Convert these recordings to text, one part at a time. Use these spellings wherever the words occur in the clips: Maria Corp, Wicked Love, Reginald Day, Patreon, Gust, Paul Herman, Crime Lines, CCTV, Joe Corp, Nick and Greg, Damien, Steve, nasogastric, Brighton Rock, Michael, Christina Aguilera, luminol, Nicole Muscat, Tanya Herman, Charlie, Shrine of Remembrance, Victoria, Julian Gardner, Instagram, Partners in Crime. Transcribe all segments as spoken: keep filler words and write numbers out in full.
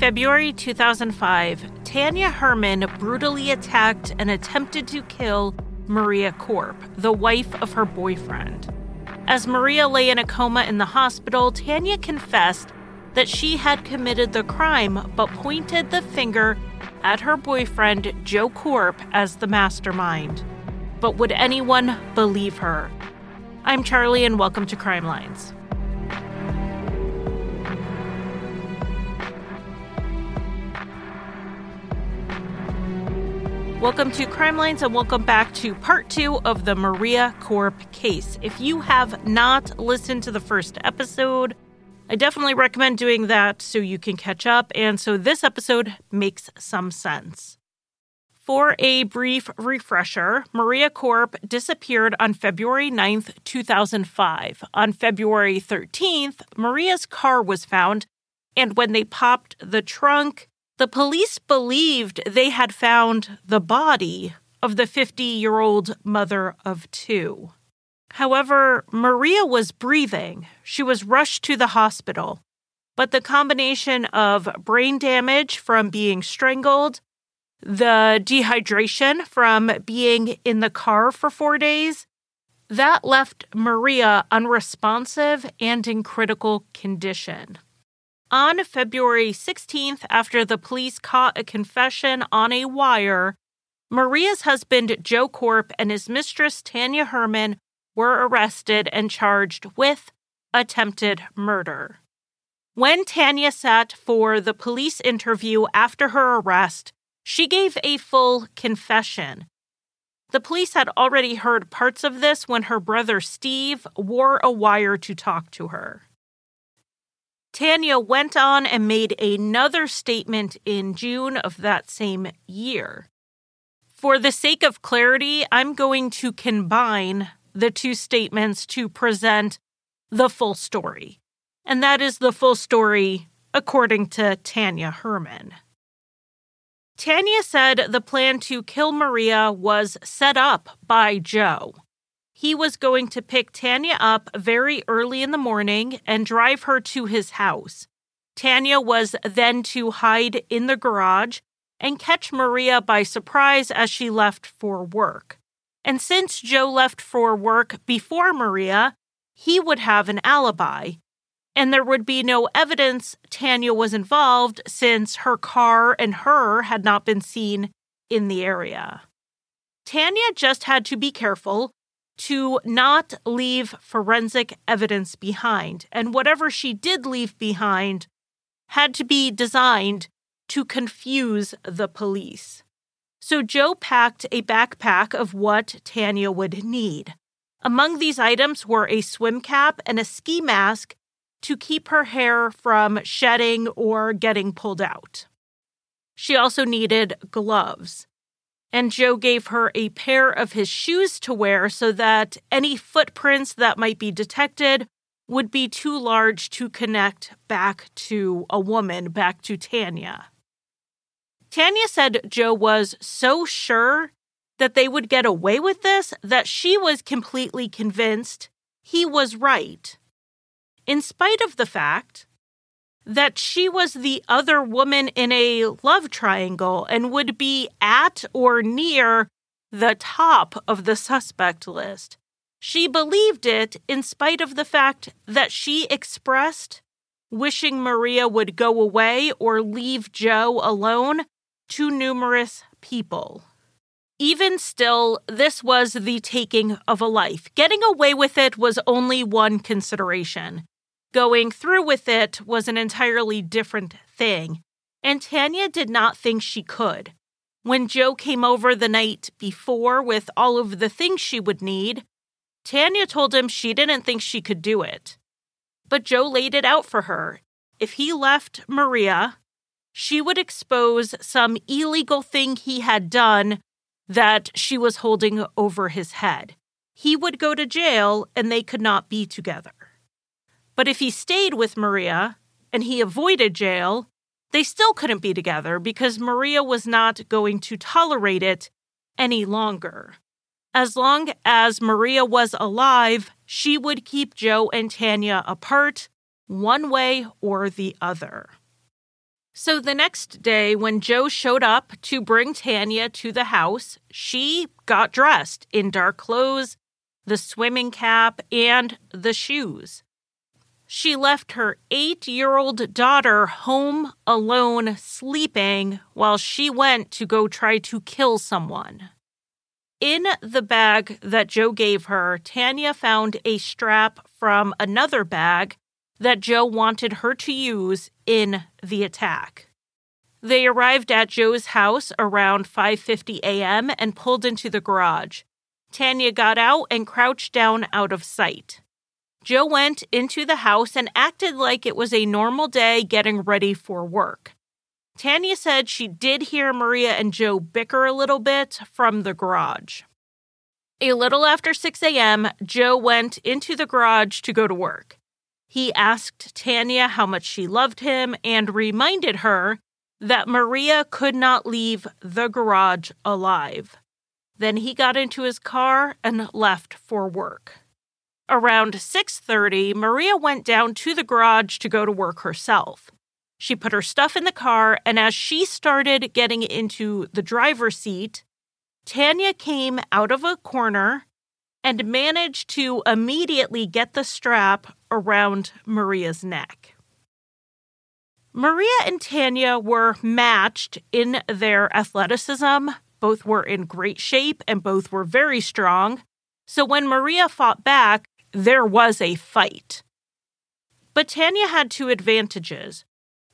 February two thousand five, Tanya Herman brutally attacked and attempted to kill Maria Corp, the wife of her boyfriend. As Maria lay in a coma in the hospital, Tanya confessed that she had committed the crime, but pointed the finger at her boyfriend, Joe Corp, as the mastermind. But would anyone believe her? I'm Charlie, and welcome to Crime Lines. Welcome to Crime Lines, and welcome back to part two of the Maria Corp case. If you have not listened to the first episode, I definitely recommend doing that so you can catch up, and so this episode makes some sense. For a brief refresher, Maria Corp disappeared on February ninth, two thousand five. On February thirteenth, Maria's car was found, and when they popped the trunk, the police believed they had found the body of the fifty-year-old mother of two. However, Maria was breathing. She was rushed to the hospital. But the combination of brain damage from being strangled, the dehydration from being in the car for four days, that left Maria unresponsive and in critical condition. On February sixteenth, after the police caught a confession on a wire, Maria's husband, Joe Corp, and his mistress, Tanya Herman, were arrested and charged with attempted murder. When Tanya sat for the police interview after her arrest, she gave a full confession. The police had already heard parts of this when her brother, Steve, wore a wire to talk to her. Tanya went on and made another statement in June of that same year. For the sake of clarity, I'm going to combine the two statements to present the full story. And that is the full story according to Tanya Herman. Tanya said the plan to kill Maria was set up by Joe. He was going to pick Tanya up very early in the morning and drive her to his house. Tanya was then to hide in the garage and catch Maria by surprise as she left for work. And since Joe left for work before Maria, he would have an alibi. And there would be no evidence Tanya was involved since her car and her had not been seen in the area. Tanya just had to be careful to not leave forensic evidence behind. And whatever she did leave behind had to be designed to confuse the police. So Joe packed a backpack of what Tanya would need. Among these items were a swim cap and a ski mask to keep her hair from shedding or getting pulled out. She also needed gloves. And Joe gave her a pair of his shoes to wear so that any footprints that might be detected would be too large to connect back to a woman, back to Tanya. Tanya said Joe was so sure that they would get away with this that she was completely convinced he was right, in spite of the fact that she was the other woman in a love triangle and would be at or near the top of the suspect list. She believed it in spite of the fact that she expressed wishing Maria would go away or leave Joe alone to numerous people. Even still, this was the taking of a life. Getting away with it was only one consideration. Going through with it was an entirely different thing, and Tanya did not think she could. When Joe came over the night before with all of the things she would need, Tanya told him she didn't think she could do it. But Joe laid it out for her. If he left Maria, she would expose some illegal thing he had done that she was holding over his head. He would go to jail, and they could not be together. But if he stayed with Maria and he avoided jail, they still couldn't be together because Maria was not going to tolerate it any longer. As long as Maria was alive, she would keep Joe and Tanya apart one way or the other. So the next day, when Joe showed up to bring Tanya to the house, she got dressed in dark clothes, the swimming cap, and the shoes. She left her eight-year-old daughter home alone sleeping while she went to go try to kill someone. In the bag that Joe gave her, Tanya found a strap from another bag that Joe wanted her to use in the attack. They arrived at Joe's house around five fifty a.m. and pulled into the garage. Tanya got out and crouched down out of sight. Joe went into the house and acted like it was a normal day getting ready for work. Tanya said she did hear Maria and Joe bicker a little bit from the garage. A little after six a.m., Joe went into the garage to go to work. He asked Tanya how much she loved him and reminded her that Maria could not leave the garage alive. Then he got into his car and left for work. Around six thirty, Maria went down to the garage to go to work herself. She put her stuff in the car, and as she started getting into the driver's seat, Tanya came out of a corner and managed to immediately get the strap around Maria's neck. Maria and Tanya were matched in their athleticism. Both were in great shape, and both were very strong. So when Maria fought back, there was a fight. But Tanya had two advantages.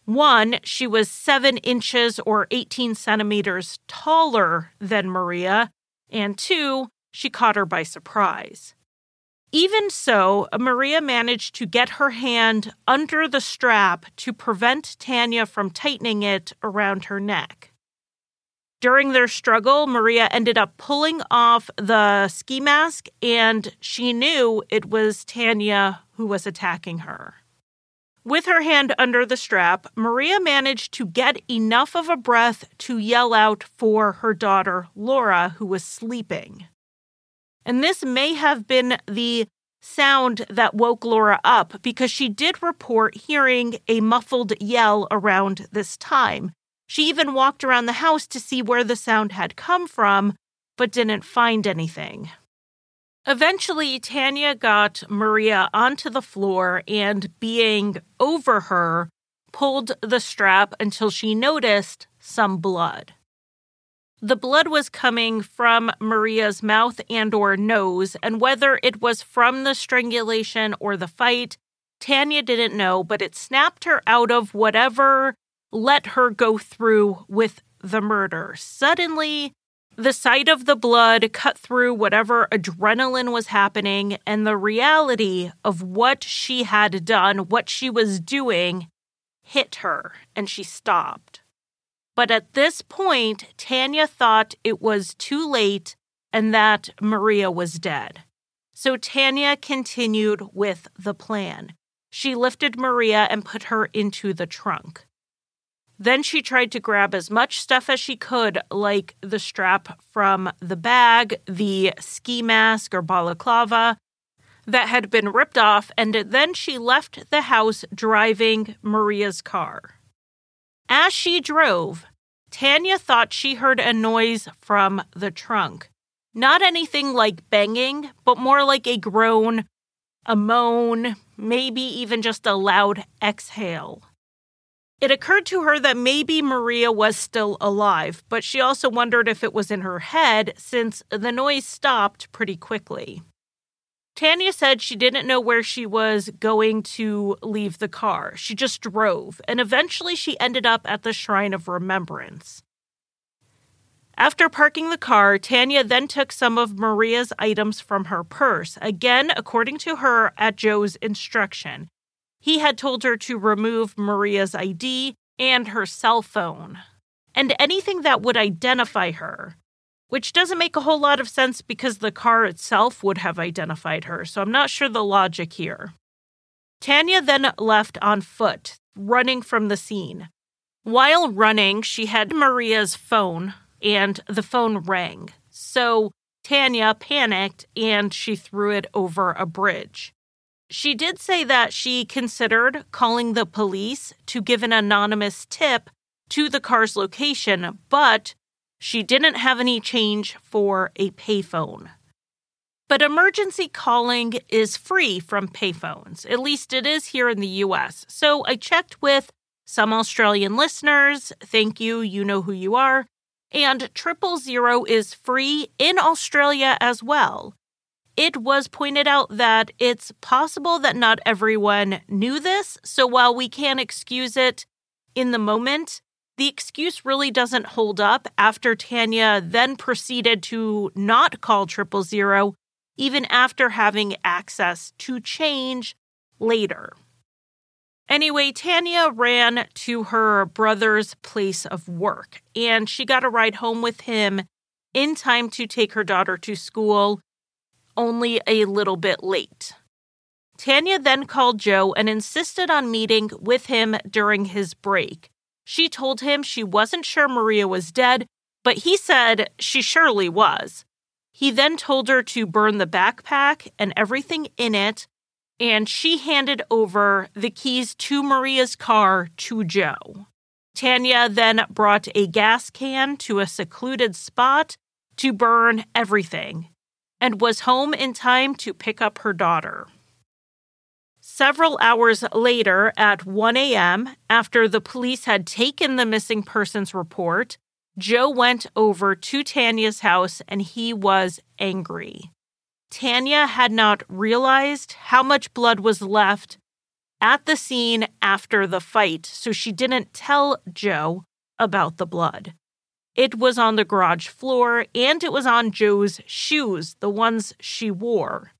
One, she was seven inches or eighteen centimeters taller than Maria, and two, she caught her by surprise. Even so, Maria managed to get her hand under the strap to prevent Tanya from tightening it around her neck. During their struggle, Maria ended up pulling off the ski mask, and she knew it was Tanya who was attacking her. With her hand under the strap, Maria managed to get enough of a breath to yell out for her daughter, Laura, who was sleeping. And this may have been the sound that woke Laura up, because she did report hearing a muffled yell around this time. She even walked around the house to see where the sound had come from, but didn't find anything. Eventually, Tanya got Maria onto the floor and, being over her, pulled the strap until she noticed some blood. The blood was coming from Maria's mouth and or nose, and whether it was from the strangulation or the fight, Tanya didn't know, but it snapped her out of whatever let her go through with the murder. Suddenly, the sight of the blood cut through whatever adrenaline was happening, and the reality of what she had done, what she was doing, hit her, and she stopped. But at this point, Tanya thought it was too late and that Maria was dead. So Tanya continued with the plan. She lifted Maria and put her into the trunk. Then she tried to grab as much stuff as she could, like the strap from the bag, the ski mask or balaclava that had been ripped off, and then she left the house driving Maria's car. As she drove, Tanya thought she heard a noise from the trunk. Not anything like banging, but more like a groan, a moan, maybe even just a loud exhale. It occurred to her that maybe Maria was still alive, but she also wondered if it was in her head, since the noise stopped pretty quickly. Tanya said she didn't know where she was going to leave the car. She just drove, and eventually she ended up at the Shrine of Remembrance. After parking the car, Tanya then took some of Maria's items from her purse, again, according to her, at Joe's instruction. He had told her to remove Maria's I D and her cell phone, and anything that would identify her. Which doesn't make a whole lot of sense because the car itself would have identified her, so I'm not sure the logic here. Tanya then left on foot, running from the scene. While running, she had Maria's phone, and the phone rang. So Tanya panicked, and she threw it over a bridge. She did say that she considered calling the police to give an anonymous tip to the car's location, but she didn't have any change for a payphone. But emergency calling is free from payphones. At least it is here in the U S. So I checked with some Australian listeners. Thank you. You know who you are. And triple zero is free in Australia as well. It was pointed out that it's possible that not everyone knew this, so while we can excuse it in the moment, the excuse really doesn't hold up after Tanya then proceeded to not call triple zero, even after having access to change later. Anyway, Tanya ran to her brother's place of work, and she got a ride home with him in time to take her daughter to school, only a little bit late. Tanya then called Joe and insisted on meeting with him during his break. She told him she wasn't sure Maria was dead, but he said she surely was. He then told her to burn the backpack and everything in it, and she handed over the keys to Maria's car to Joe. Tanya then brought a gas can to a secluded spot to burn everything, and was home in time to pick up her daughter. Several hours later, at one a.m., after the police had taken the missing persons report, Joe went over to Tanya's house and he was angry. Tanya had not realized how much blood was left at the scene after the fight, so she didn't tell Joe about the blood. It was on the garage floor, and it was on Joe's shoes, the ones she wore.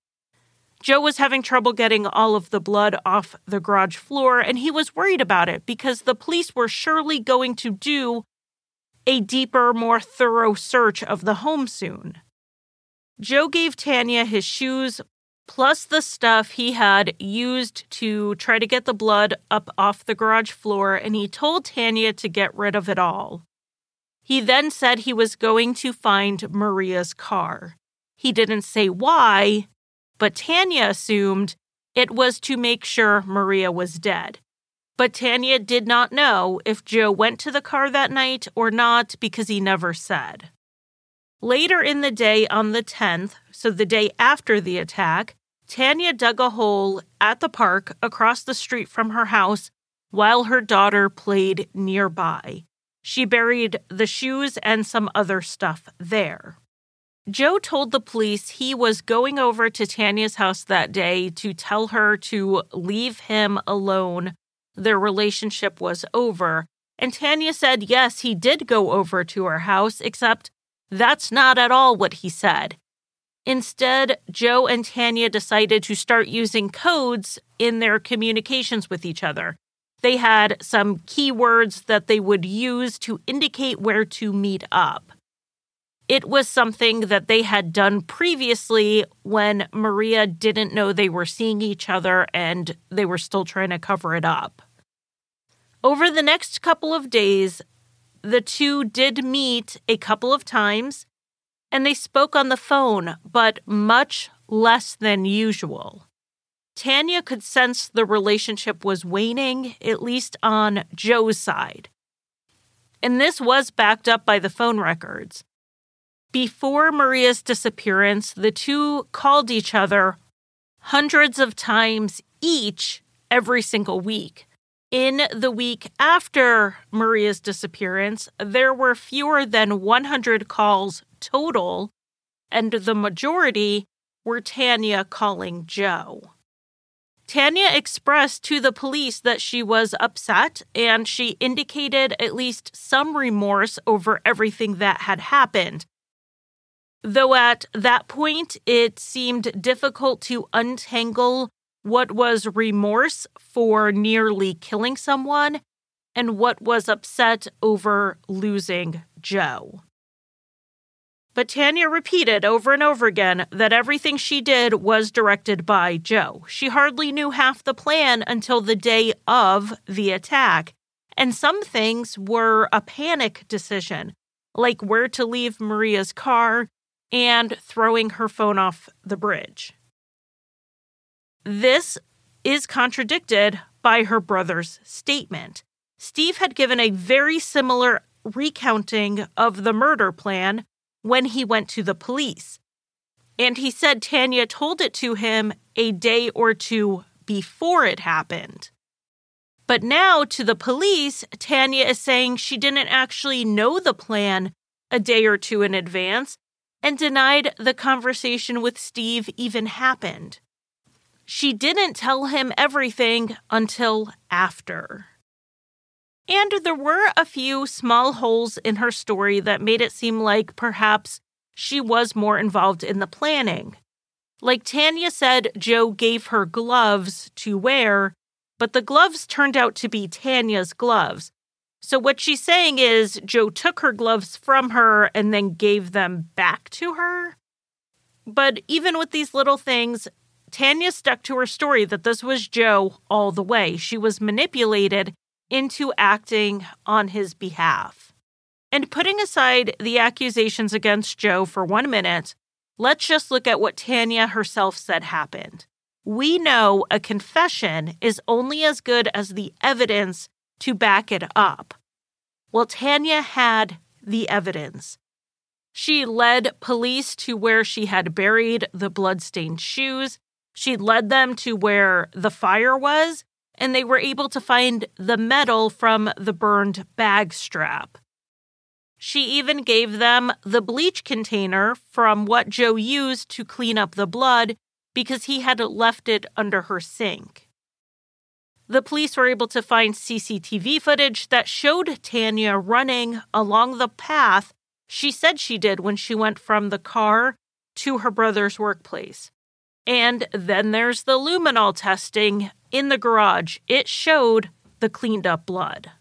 Joe was having trouble getting all of the blood off the garage floor, and he was worried about it because the police were surely going to do a deeper, more thorough search of the home soon. Joe gave Tanya his shoes, plus the stuff he had used to try to get the blood up off the garage floor, and he told Tanya to get rid of it all. He then said he was going to find Maria's car. He didn't say why, but Tanya assumed it was to make sure Maria was dead. But Tanya did not know if Joe went to the car that night or not because he never said. Later in the day on the tenth, so the day after the attack, Tanya dug a hole at the park across the street from her house while her daughter played nearby. She buried the shoes and some other stuff there. Joe told the police he was going over to Tanya's house that day to tell her to leave him alone. Their relationship was over. And Tanya said, yes, he did go over to her house, except that's not at all what he said. Instead, Joe and Tanya decided to start using codes in their communications with each other. They had some keywords that they would use to indicate where to meet up. It was something that they had done previously when Maria didn't know they were seeing each other and they were still trying to cover it up. Over the next couple of days, the two did meet a couple of times and they spoke on the phone, but much less than usual. Tanya could sense the relationship was waning, at least on Joe's side. And this was backed up by the phone records. Before Maria's disappearance, the two called each other hundreds of times each every single week. In the week after Maria's disappearance, there were fewer than one hundred calls total, and the majority were Tanya calling Joe. Tanya expressed to the police that she was upset, and she indicated at least some remorse over everything that had happened. Though at that point, it seemed difficult to untangle what was remorse for nearly killing someone and what was upset over losing Joe. But Tanya repeated over and over again that everything she did was directed by Joe. She hardly knew half the plan until the day of the attack, and some things were a panic decision, like where to leave Maria's car and throwing her phone off the bridge. This is contradicted by her brother's statement. Steve had given a very similar recounting of the murder plan when he went to the police. And he said Tanya told it to him a day or two before it happened. But now, to the police, Tanya is saying she didn't actually know the plan a day or two in advance and denied the conversation with Steve even happened. She didn't tell him everything until after. And there were a few small holes in her story that made it seem like perhaps she was more involved in the planning. Like Tanya said, Joe gave her gloves to wear, but the gloves turned out to be Tanya's gloves. So what she's saying is Joe took her gloves from her and then gave them back to her. But even with these little things, Tanya stuck to her story that this was Joe all the way. She was manipulated into acting on his behalf. And putting aside the accusations against Joe for one minute, let's just look at what Tanya herself said happened. We know a confession is only as good as the evidence to back it up. Well, Tanya had the evidence. She led police to where she had buried the bloodstained shoes. She led them to where the fire was, and they were able to find the metal from the burned bag strap. She even gave them the bleach container from what Joe used to clean up the blood because he had left it under her sink. The police were able to find C C T V footage that showed Tanya running along the path she said she did when she went from the car to her brother's workplace. And then there's the luminol testing in the garage. It showed the cleaned up blood.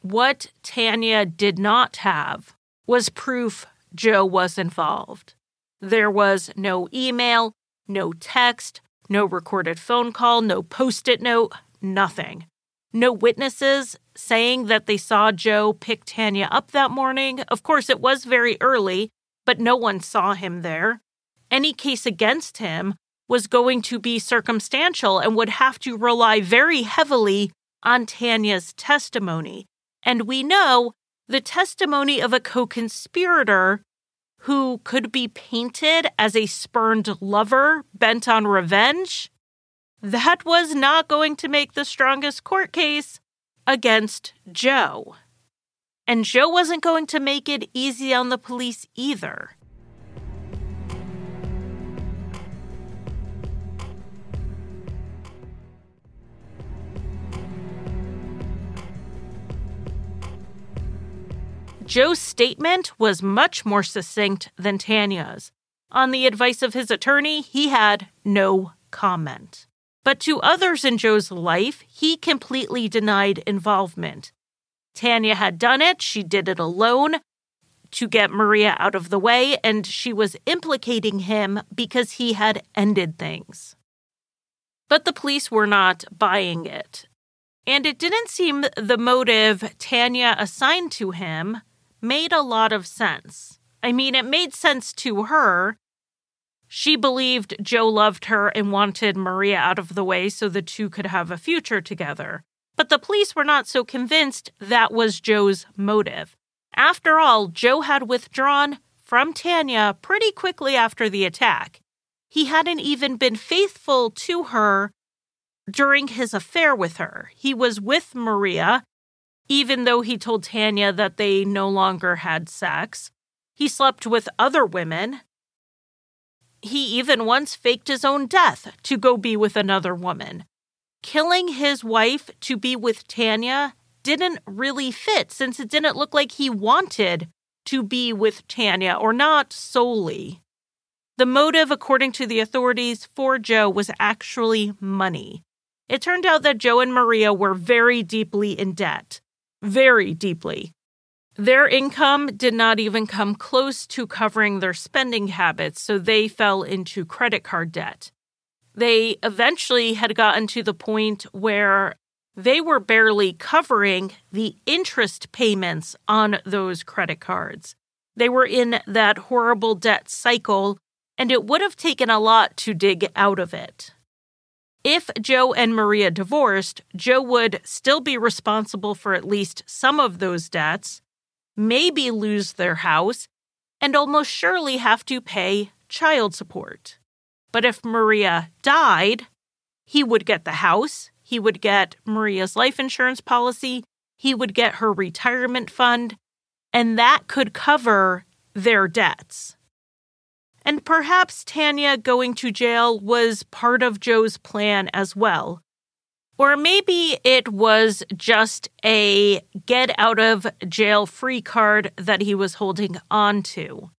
What Tanya did not have was proof Joe was involved. There was no email, no text, no recorded phone call, no post-it note, nothing. No witnesses saying that they saw Joe pick Tanya up that morning. Of course, it was very early, but no one saw him there. Any case against him was going to be circumstantial and would have to rely very heavily on Tanya's testimony. And we know the testimony of a co-conspirator who could be painted as a spurned lover bent on revenge, that was not going to make the strongest court case against Joe. And Joe wasn't going to make it easy on the police either. Joe's statement was much more succinct than Tanya's. On the advice of his attorney, he had no comment. But to others in Joe's life, he completely denied involvement. Tanya had done it. She did it alone to get Maria out of the way, and she was implicating him because he had ended things. But the police were not buying it. And it didn't seem the motive Tanya assigned to him made a lot of sense. I mean, it made sense to her. She believed Joe loved her and wanted Maria out of the way so the two could have a future together. But the police were not so convinced that was Joe's motive. After all, Joe had withdrawn from Tanya pretty quickly after the attack. He hadn't even been faithful to her during his affair with her. He was with Maria, even though he told Tanya that they no longer had sex. He slept with other women. He even once faked his own death to go be with another woman. Killing his wife to be with Tanya didn't really fit, since it didn't look like he wanted to be with Tanya, or not solely. The motive, according to the authorities, for Joe was actually money. It turned out that Joe and Maria were very deeply in debt. Very deeply. Their income did not even come close to covering their spending habits, so they fell into credit card debt. They eventually had gotten to the point where they were barely covering the interest payments on those credit cards. They were in that horrible debt cycle, and it would have taken a lot to dig out of it. If Joe and Maria divorced, Joe would still be responsible for at least some of those debts, maybe lose their house, and almost surely have to pay child support. But if Maria died, he would get the house, he would get Maria's life insurance policy, he would get her retirement fund, and that could cover their debts. And perhaps Tanya going to jail was part of Joe's plan as well. Or maybe it was just a get-out-of-jail-free card that he was holding on to.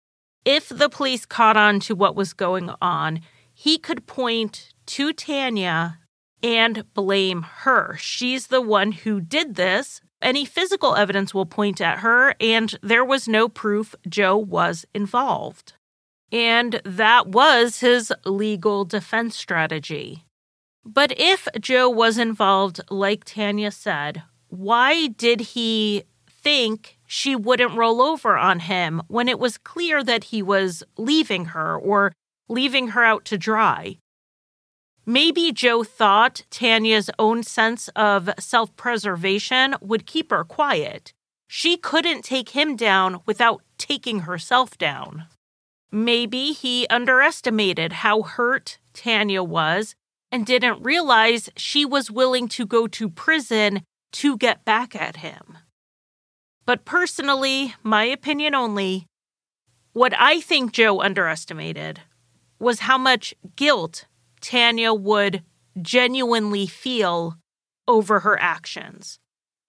If the police caught on to what was going on, he could point to Tanya and blame her. She's the one who did this. Any physical evidence will point at her, and there was no proof Joe was involved. And that was his legal defense strategy. But if Joe was involved, like Tanya said, why did he think she wouldn't roll over on him when it was clear that he was leaving her or leaving her out to dry? Maybe Joe thought Tanya's own sense of self-preservation would keep her quiet. She couldn't take him down without taking herself down. Maybe he underestimated how hurt Tanya was and didn't realize she was willing to go to prison to get back at him. But personally, my opinion only, what I think Joe underestimated was how much guilt Tanya would genuinely feel over her actions.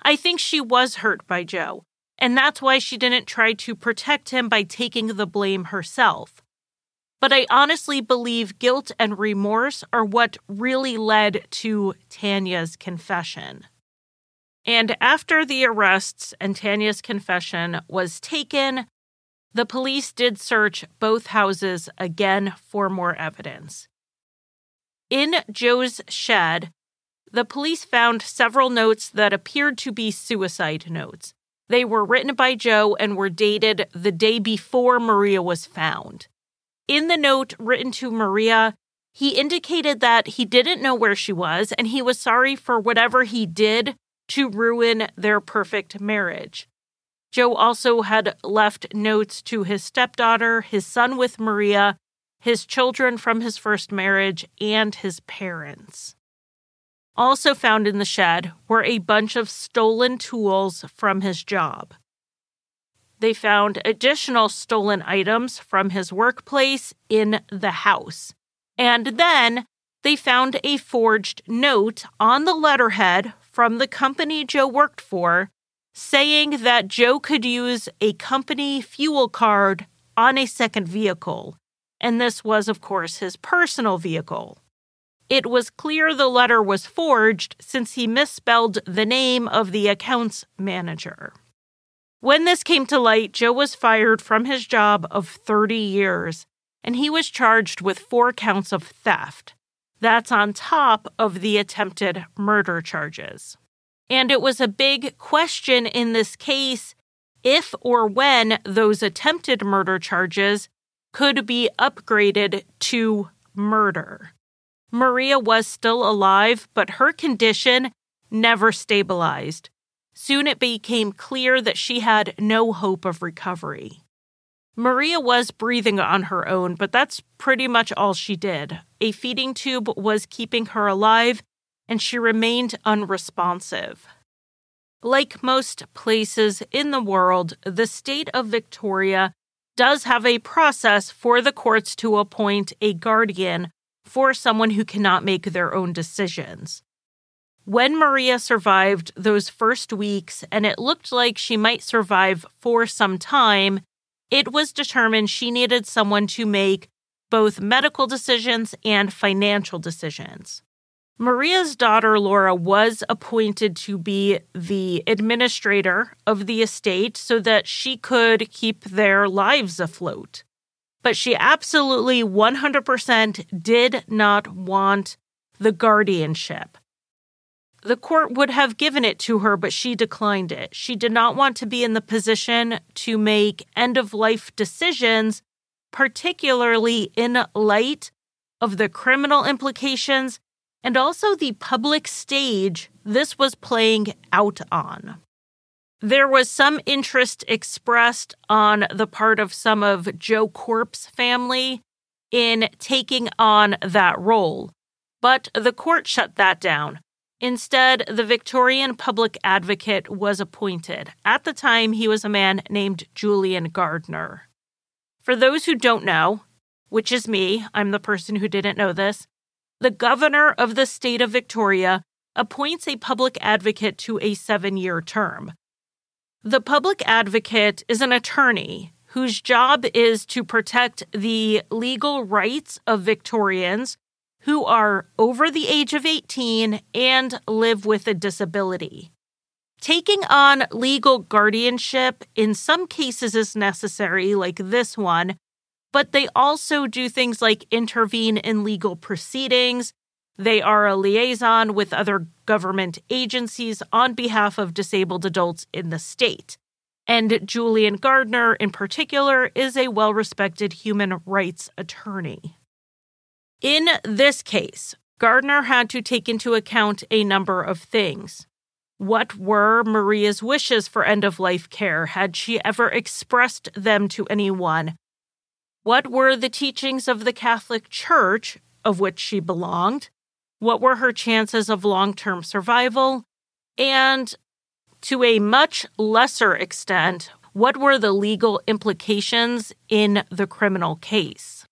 I think she was hurt by Joe, and that's why she didn't try to protect him by taking the blame herself. But I honestly believe guilt and remorse are what really led to Tanya's confession. And after the arrests and Tanya's confession was taken, the police did search both houses again for more evidence. In Joe's shed, the police found several notes that appeared to be suicide notes. They were written by Joe and were dated the day before Maria was found. In the note written to Maria, he indicated that he didn't know where she was and he was sorry for whatever he did to ruin their perfect marriage. Joe also had left notes to his stepdaughter, his son with Maria, his children from his first marriage, and his parents. Also found in the shed were a bunch of stolen tools from his job. They found additional stolen items from his workplace in the house. And then they found a forged note on the letterhead from the company Joe worked for saying that Joe could use a company fuel card on a second vehicle. And this was, of course, his personal vehicle. It was clear the letter was forged since he misspelled the name of the accounts manager. When this came to light, Joe was fired from his job of thirty years, and he was charged with four counts of theft. That's on top of the attempted murder charges. And it was a big question in this case if or when those attempted murder charges could be upgraded to murder. Maria was still alive, but her condition never stabilized. Soon it became clear that she had no hope of recovery. Maria was breathing on her own, but that's pretty much all she did. A feeding tube was keeping her alive, and she remained unresponsive. Like most places in the world, the state of Victoria does have a process for the courts to appoint a guardian for someone who cannot make their own decisions. When Maria survived those first weeks, and it looked like she might survive for some time, it was determined she needed someone to make both medical decisions and financial decisions. Maria's daughter, Laura, was appointed to be the administrator of the estate so that she could keep their lives afloat. But she absolutely one hundred percent did not want the guardianship. The court would have given it to her, but she declined it. She did not want to be in the position to make end-of-life decisions, particularly in light of the criminal implications and also the public stage this was playing out on. There was some interest expressed on the part of some of Joe Corp's family in taking on that role, but the court shut that down. Instead, the Victorian public advocate was appointed. At the time, he was a man named Julian Gardner. For those who don't know, which is me, I'm the person who didn't know this, the governor of the state of Victoria appoints a public advocate to a seven-year term. The public advocate is an attorney whose job is to protect the legal rights of Victorians who are over the age of eighteen and live with a disability. Taking on legal guardianship in some cases is necessary, like this one, but they also do things like intervene in legal proceedings. They are a liaison with other government agencies on behalf of disabled adults in the state. And Julian Gardner, in particular, is a well-respected human rights attorney. In this case, Gardner had to take into account a number of things. What were Maria's wishes for end-of-life care? Had she ever expressed them to anyone? What were the teachings of the Catholic Church, of which she belonged? What were her chances of long-term survival? And to a much lesser extent, what were the legal implications in the criminal case?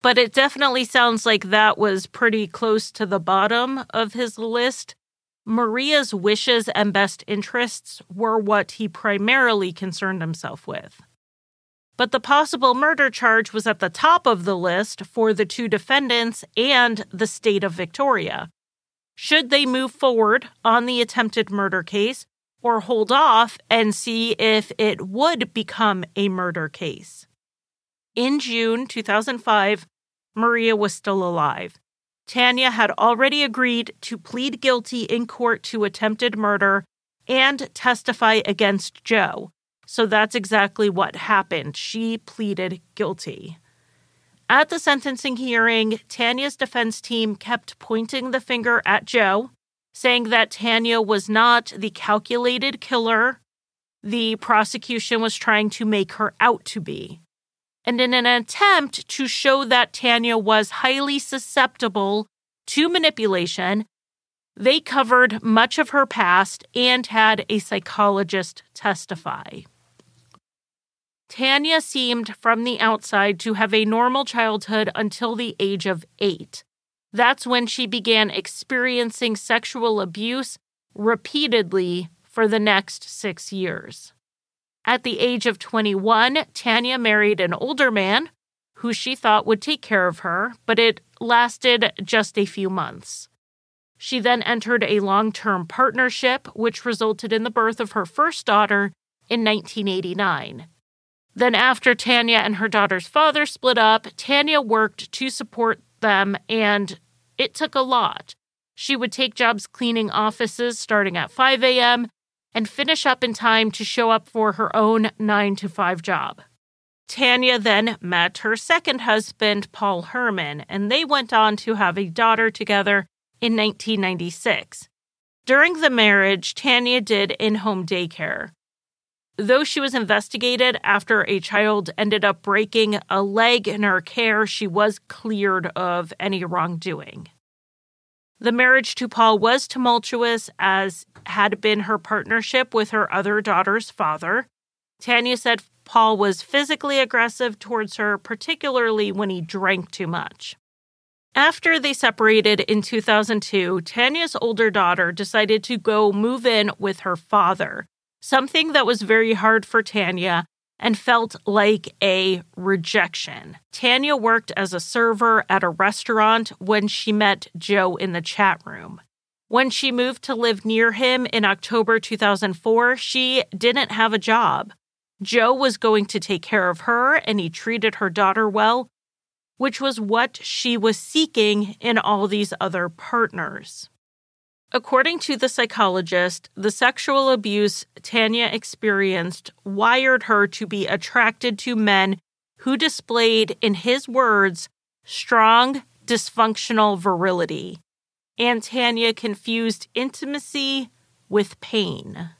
But it definitely sounds like that was pretty close to the bottom of his list. Maria's wishes and best interests were what he primarily concerned himself with. But the possible murder charge was at the top of the list for the two defendants and the state of Victoria. Should they move forward on the attempted murder case or hold off and see if it would become a murder case? In June two thousand five, Maria was still alive. Tanya had already agreed to plead guilty in court to attempted murder and testify against Joe. So that's exactly what happened. She pleaded guilty. At the sentencing hearing, Tanya's defense team kept pointing the finger at Joe, saying that Tanya was not the calculated killer the prosecution was trying to make her out to be. And in an attempt to show that Tanya was highly susceptible to manipulation, they covered much of her past and had a psychologist testify. Tanya seemed, from the outside, to have a normal childhood until the age of eight. That's when she began experiencing sexual abuse repeatedly for the next six years. At the age of twenty-one, Tanya married an older man who she thought would take care of her, but it lasted just a few months. She then entered a long-term partnership, which resulted in the birth of her first daughter in nineteen eighty-nine. Then after Tanya and her daughter's father split up, Tanya worked to support them, and it took a lot. She would take jobs cleaning offices starting at five a.m., and finish up in time to show up for her own nine to five job. Tanya then met her second husband, Paul Herman, and they went on to have a daughter together in nineteen ninety-six. During the marriage, Tanya did in-home daycare. Though she was investigated after a child ended up breaking a leg in her care, she was cleared of any wrongdoing. The marriage to Paul was tumultuous, as had been her partnership with her other daughter's father. Tanya said Paul was physically aggressive towards her, particularly when he drank too much. After they separated in two thousand two, Tanya's older daughter decided to go move in with her father, something that was very hard for Tanya and felt like a rejection. Tanya worked as a server at a restaurant when she met Joe in the chat room. When she moved to live near him in October two thousand four, she didn't have a job. Joe was going to take care of her, and he treated her daughter well, which was what she was seeking in all these other partners. According to the psychologist, the sexual abuse Tanya experienced wired her to be attracted to men who displayed, in his words, strong, dysfunctional virility. and Tanya confused intimacy with pain.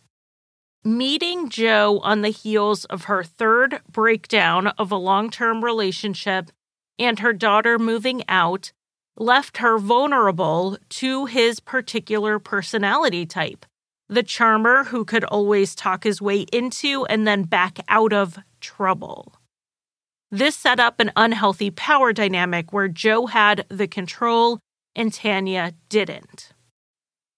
Meeting Joe on the heels of her third breakdown of a long-term relationship and her daughter moving out left her vulnerable to his particular personality type, the charmer who could always talk his way into and then back out of trouble. This set up an unhealthy power dynamic where Joe had the control and Tanya didn't.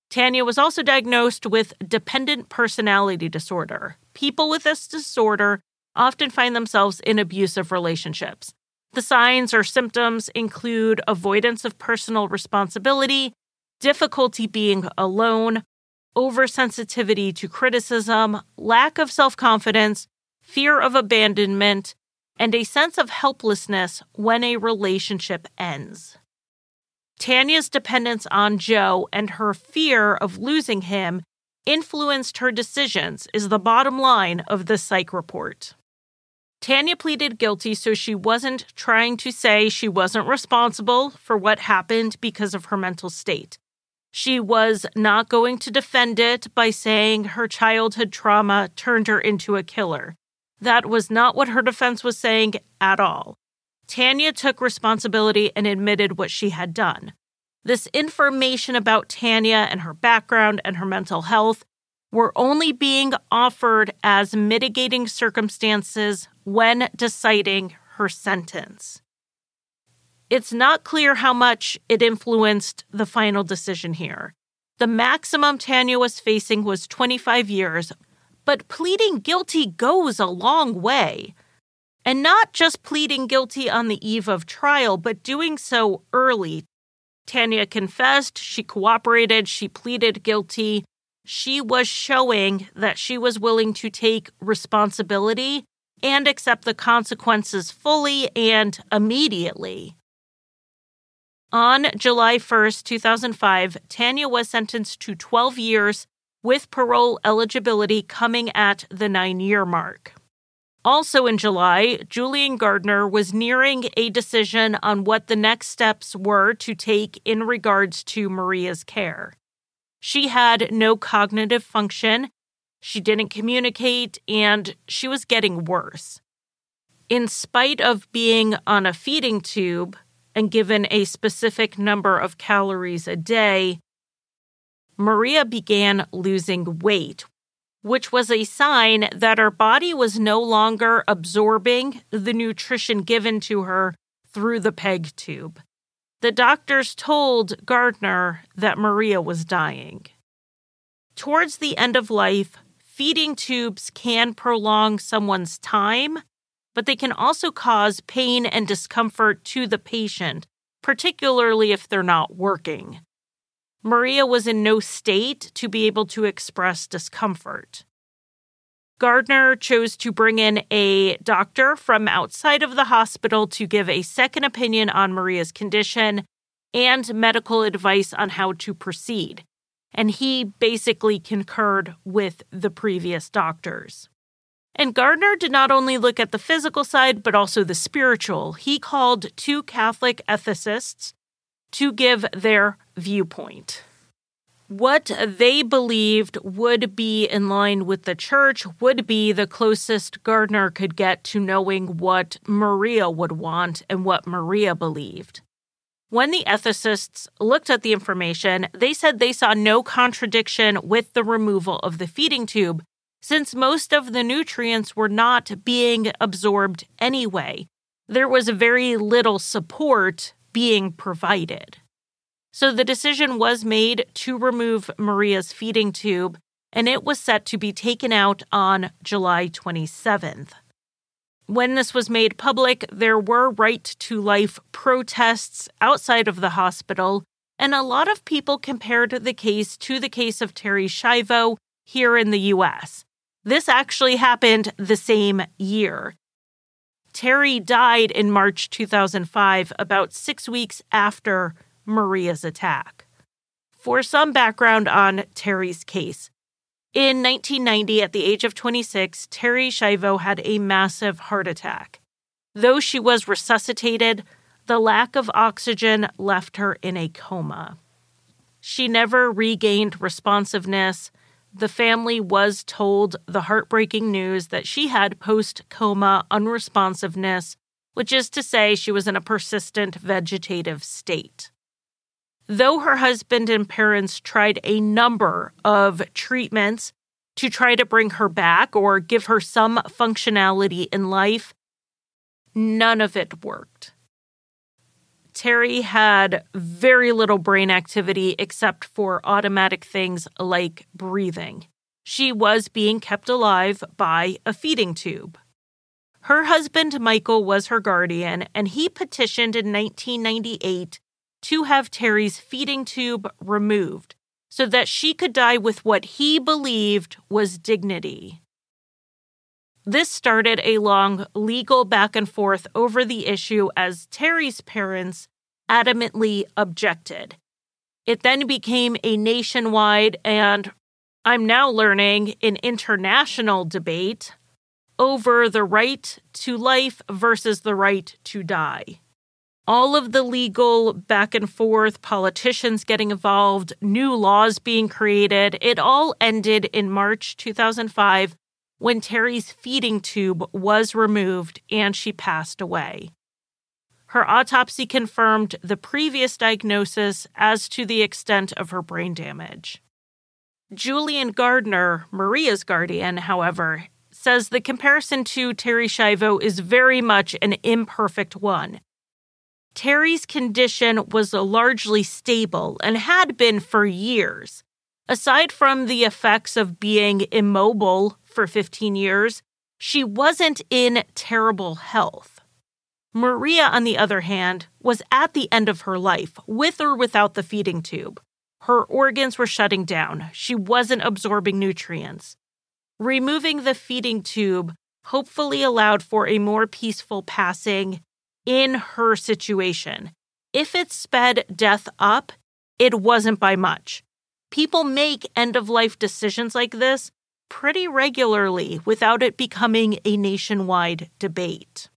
Tanya was also diagnosed with dependent personality disorder. People with this disorder often find themselves in abusive relationships. The signs or symptoms include avoidance of personal responsibility, difficulty being alone, oversensitivity to criticism, lack of self-confidence, fear of abandonment, and a sense of helplessness when a relationship ends. Tanya's dependence on Joe and her fear of losing him influenced her decisions, is the bottom line of the psych report. Tanya pleaded guilty, so she wasn't trying to say she wasn't responsible for what happened because of her mental state. She was not going to defend it by saying her childhood trauma turned her into a killer. That was not what her defense was saying at all. Tanya took responsibility and admitted what she had done. This information about Tanya and her background and her mental health were only being offered as mitigating circumstances when deciding her sentence. It's not clear how much it influenced the final decision here. The maximum Tanya was facing was twenty-five years, but pleading guilty goes a long way. And not just pleading guilty on the eve of trial, but doing so early. Tanya confessed, she cooperated, she pleaded guilty. She was showing that she was willing to take responsibility and accept the consequences fully and immediately. On July first, two thousand five, Tanya was sentenced to twelve years with parole eligibility coming at the nine-year mark. Also in July, Julian Gardner was nearing a decision on what the next steps were to take in regards to Maria's care. She had no cognitive function, she didn't communicate, and she was getting worse. In spite of being on a feeding tube and given a specific number of calories a day, Maria began losing weight, which was a sign that her body was no longer absorbing the nutrition given to her through the P E G tube. The doctors told Gardner that Maria was dying. Towards the end of life, feeding tubes can prolong someone's time, but they can also cause pain and discomfort to the patient, particularly if they're not working. Maria was in no state to be able to express discomfort. Gardner chose to bring in a doctor from outside of the hospital to give a second opinion on Maria's condition and medical advice on how to proceed. And he basically concurred with the previous doctors. And Gardner did not only look at the physical side, but also the spiritual. He called two Catholic ethicists to give their viewpoint. What they believed would be in line with the church would be the closest Gardner could get to knowing what Maria would want and what Maria believed. When the ethicists looked at the information, they said they saw no contradiction with the removal of the feeding tube, since most of the nutrients were not being absorbed anyway. There was very little support being provided. So the decision was made to remove Maria's feeding tube, and it was set to be taken out on July twenty-seventh. When this was made public, there were Right to Life protests outside of the hospital, and a lot of people compared the case to the case of Terri Schiavo here in the U S. This actually happened the same year. Terri died in March two thousand five, about six weeks after Maria's attack. For some background on Terry's case, in nineteen ninety, at the age of twenty-six, Terri Schiavo had a massive heart attack. Though she was resuscitated, the lack of oxygen left her in a coma. She never regained responsiveness. The family was told the heartbreaking news that she had post-coma unresponsiveness, which is to say she was in a persistent vegetative state. Though her husband and parents tried a number of treatments to try to bring her back or give her some functionality in life, none of it worked. Terri had very little brain activity except for automatic things like breathing. She was being kept alive by a feeding tube. Her husband, Michael, was her guardian, and he petitioned in nineteen ninety-eight to have Terry's feeding tube removed so that she could die with what he believed was dignity. This started a long legal back and forth over the issue as Terry's parents adamantly objected. It then became a nationwide and, I'm now learning, an international debate over the right to life versus the right to die. All of the legal back and forth, politicians getting involved, new laws being created, it all ended in March two thousand five when Terry's feeding tube was removed and she passed away. Her autopsy confirmed the previous diagnosis as to the extent of her brain damage. Julian Gardner, Maria's guardian, however, says the comparison to Terri Schiavo is very much an imperfect one. Terry's condition was largely stable and had been for years. Aside from the effects of being immobile for fifteen years, she wasn't in terrible health. Maria, on the other hand, was at the end of her life, with or without the feeding tube. Her organs were shutting down. She wasn't absorbing nutrients. Removing the feeding tube hopefully allowed for a more peaceful passing in her situation. If it sped death up, it wasn't by much. People make end-of-life decisions like this pretty regularly without it becoming a nationwide debate.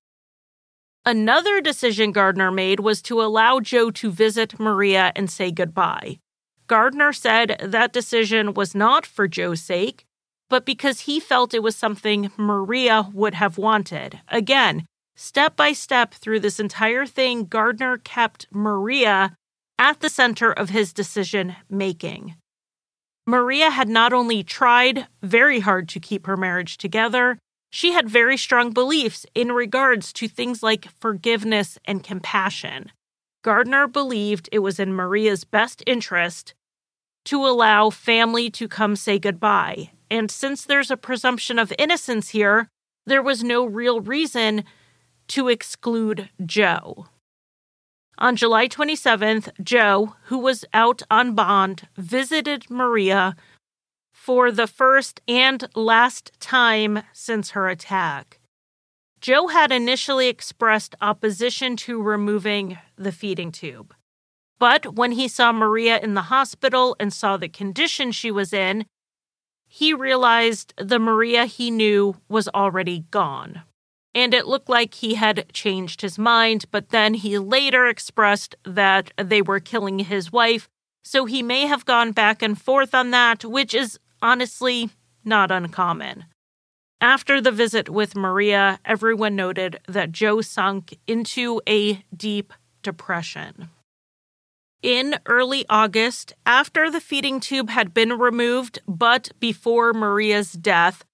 Another decision Gardner made was to allow Joe to visit Maria and say goodbye. Gardner said that decision was not for Joe's sake, but because he felt it was something Maria would have wanted. Again, step by step through this entire thing, Gardner kept Maria at the center of his decision-making. Maria had not only tried very hard to keep her marriage together, she had very strong beliefs in regards to things like forgiveness and compassion. Gardner believed it was in Maria's best interest to allow family to come say goodbye. And since there's a presumption of innocence here, there was no real reason to exclude Joe. On July twenty-seventh, Joe, who was out on bond, visited Maria for the first and last time since her attack. Joe had initially expressed opposition to removing the feeding tube. But when he saw Maria in the hospital and saw the condition she was in, he realized the Maria he knew was already gone. And it looked like he had changed his mind, but then he later expressed that they were killing his wife, so he may have gone back and forth on that, which is honestly not uncommon. After the visit with Maria, everyone noted that Joe sunk into a deep depression. In early August, after the feeding tube had been removed, but before Maria's death,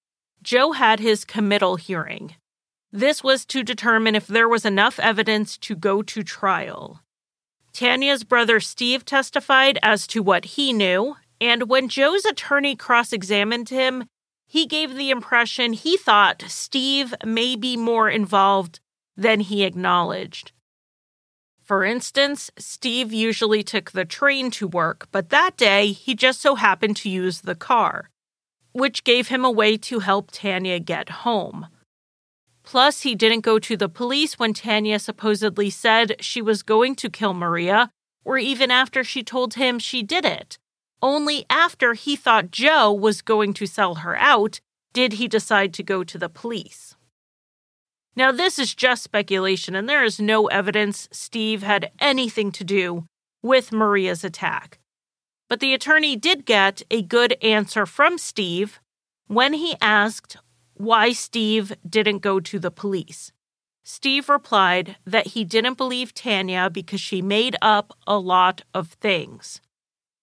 Joe had his committal hearing. This was to determine if there was enough evidence to go to trial. Tanya's brother Steve testified as to what he knew, and when Joe's attorney cross-examined him, he gave the impression he thought Steve may be more involved than he acknowledged. For instance, Steve usually took the train to work, but that day he just so happened to use the car, which gave him a way to help Tanya get home. Plus, he didn't go to the police when Tanya supposedly said she was going to kill Maria, or even after she told him she did it. Only after he thought Joe was going to sell her out did he decide to go to the police. Now, this is just speculation, and there is no evidence Steve had anything to do with Maria's attack. But the attorney did get a good answer from Steve when he asked why Steve didn't go to the police. Steve replied that he didn't believe Tanya because she made up a lot of things.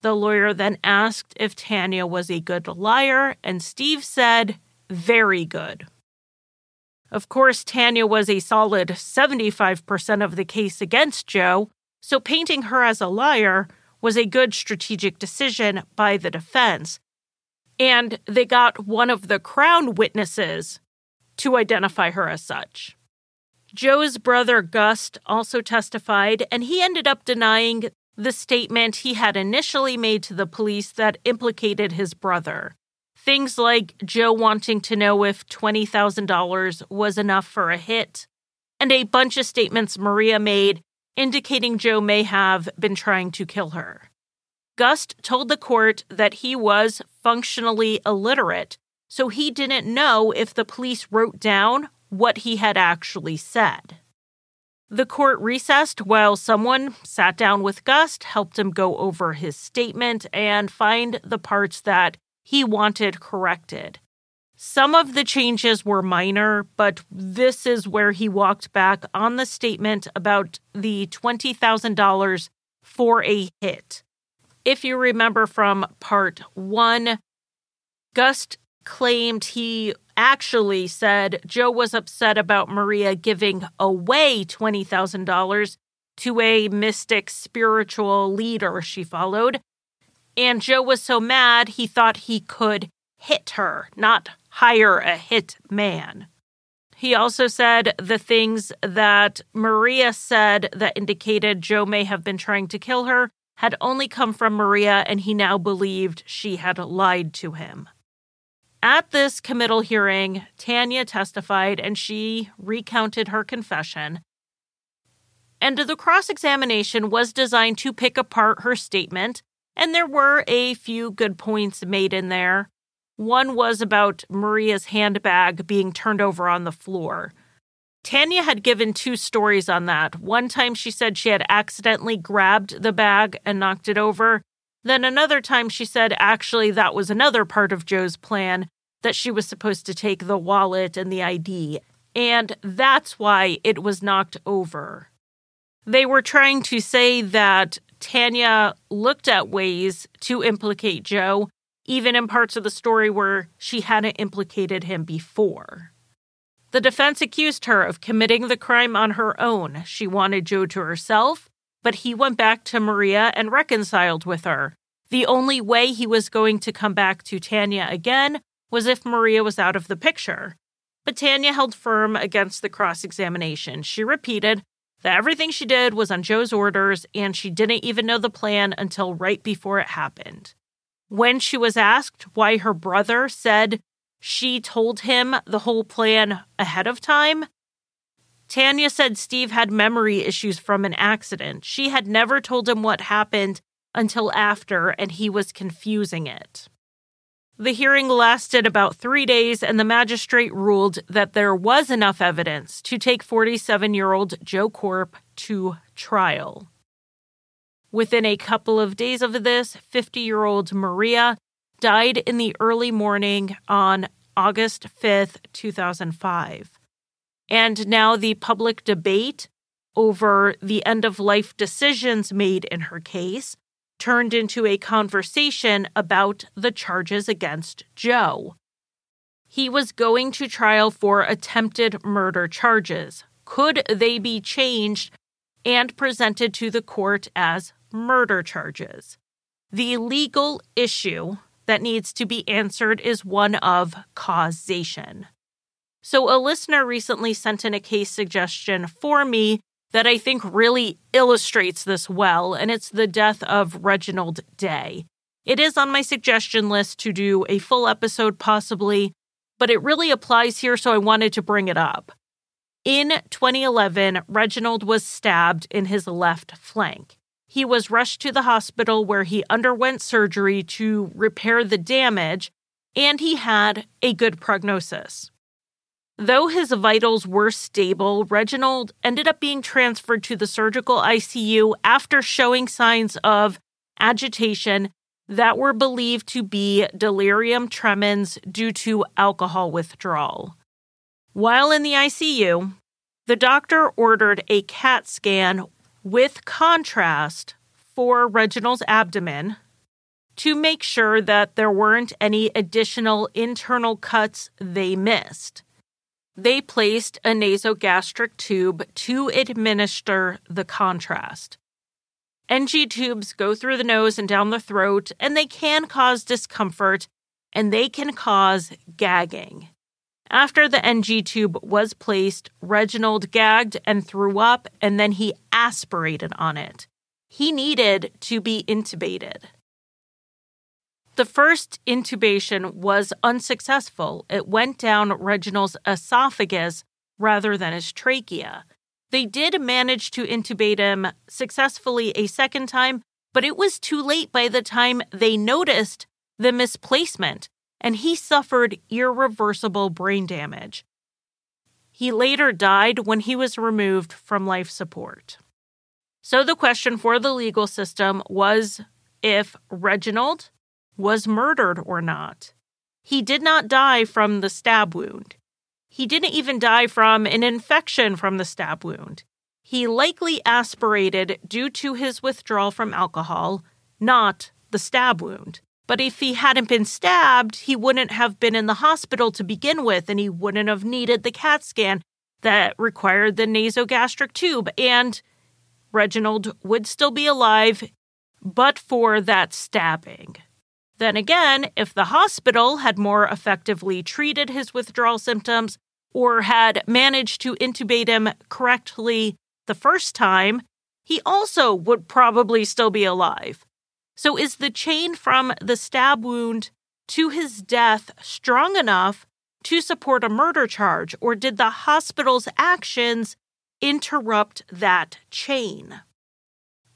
The lawyer then asked if Tanya was a good liar, and Steve said, very good. Of course, Tanya was a solid seventy-five percent of the case against Joe, so painting her as a liar was a good strategic decision by the defense. And they got one of the Crown witnesses to identify her as such. Joe's brother, Gust, also testified, and he ended up denying the statement he had initially made to the police that implicated his brother. Things like Joe wanting to know if twenty thousand dollars was enough for a hit, and a bunch of statements Maria made indicating Joe may have been trying to kill her. Gust told the court that he was functionally illiterate, so he didn't know if the police wrote down what he had actually said. The court recessed while someone sat down with Gust, helped him go over his statement, and find the parts that he wanted corrected. Some of the changes were minor, but this is where he walked back on the statement about the twenty thousand dollars for a hit. If you remember from part one, Gust claimed he actually said Joe was upset about Maria giving away twenty thousand dollars to a mystic spiritual leader she followed, and Joe was so mad he thought he could hit her, not hire a hit man. He also said the things that Maria said that indicated Joe may have been trying to kill her had only come from Maria, and he now believed she had lied to him. At this committal hearing, Tanya testified, and she recounted her confession. And the cross-examination was designed to pick apart her statement, and there were a few good points made in there. One was about Maria's handbag being turned over on the floor. Tanya had given two stories on that. One time she said she had accidentally grabbed the bag and knocked it over. Then another time she said actually that was another part of Joe's plan, that she was supposed to take the wallet and the I D, and that's why it was knocked over. They were trying to say that Tanya looked at ways to implicate Joe, even in parts of the story where she hadn't implicated him before. The defense accused her of committing the crime on her own. She wanted Joe to herself, but he went back to Maria and reconciled with her. The only way he was going to come back to Tanya again was if Maria was out of the picture. But Tanya held firm against the cross-examination. She repeated that everything she did was on Joe's orders, and she didn't even know the plan until right before it happened. When she was asked why her brother said she told him the whole plan ahead of time, Tanya said Steve had memory issues from an accident. She had never told him what happened until after, and he was confusing it. The hearing lasted about three days, and the magistrate ruled that there was enough evidence to take forty-seven-year-old Joe Corp to trial. Within a couple of days of this, fifty-year-old Maria died in the early morning on August fifth, two thousand five. And now the public debate over the end-of-life decisions made in her case turned into a conversation about the charges against Joe. He was going to trial for attempted murder charges. Could they be changed and presented to the court as murder charges? The legal issue that needs to be answered is one of causation. So a listener recently sent in a case suggestion for me that I think really illustrates this well, and it's the death of Reginald Day. It is on my suggestion list to do a full episode possibly, but it really applies here, so I wanted to bring it up. In twenty eleven, Reginald was stabbed in his left flank. He was rushed to the hospital where he underwent surgery to repair the damage, and he had a good prognosis. Though his vitals were stable, Reginald ended up being transferred to the surgical I C U after showing signs of agitation that were believed to be delirium tremens due to alcohol withdrawal. While in the I C U, the doctor ordered a CAT scan with contrast for Reginald's abdomen to make sure that there weren't any additional internal cuts they missed. They placed a nasogastric tube to administer the contrast. N G tubes go through the nose and down the throat, and they can cause discomfort, and they can cause gagging. After the N G tube was placed, Reginald gagged and threw up, and then he aspirated on it. He needed to be intubated. The first intubation was unsuccessful. It went down Reginald's esophagus rather than his trachea. They did manage to intubate him successfully a second time, but it was too late by the time they noticed the misplacement, and he suffered irreversible brain damage. He later died when he was removed from life support. So the question for the legal system was if Reginald was murdered or not. He did not die from the stab wound. He didn't even die from an infection from the stab wound. He likely aspirated due to his withdrawal from alcohol, not the stab wound. But if he hadn't been stabbed, he wouldn't have been in the hospital to begin with, and he wouldn't have needed the CAT scan that required the nasogastric tube, and Reginald would still be alive but for that stabbing. Then again, if the hospital had more effectively treated his withdrawal symptoms or had managed to intubate him correctly the first time, he also would probably still be alive. So is the chain from the stab wound to his death strong enough to support a murder charge, or did the hospital's actions interrupt that chain?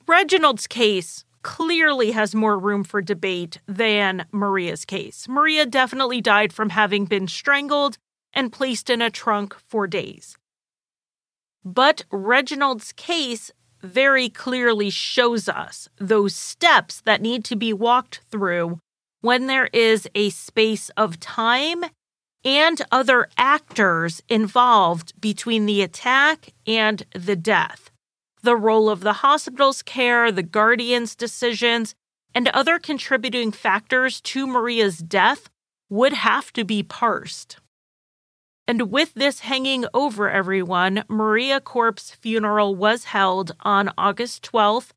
Reginald's case clearly has more room for debate than Maria's case. Maria definitely died from having been strangled and placed in a trunk for days. But Reginald's case very clearly shows us those steps that need to be walked through when there is a space of time and other actors involved between the attack and the death. The role of the hospital's care, the guardian's decisions, and other contributing factors to Maria's death would have to be parsed. And with this hanging over everyone, Maria Corp's funeral was held on August twelfth,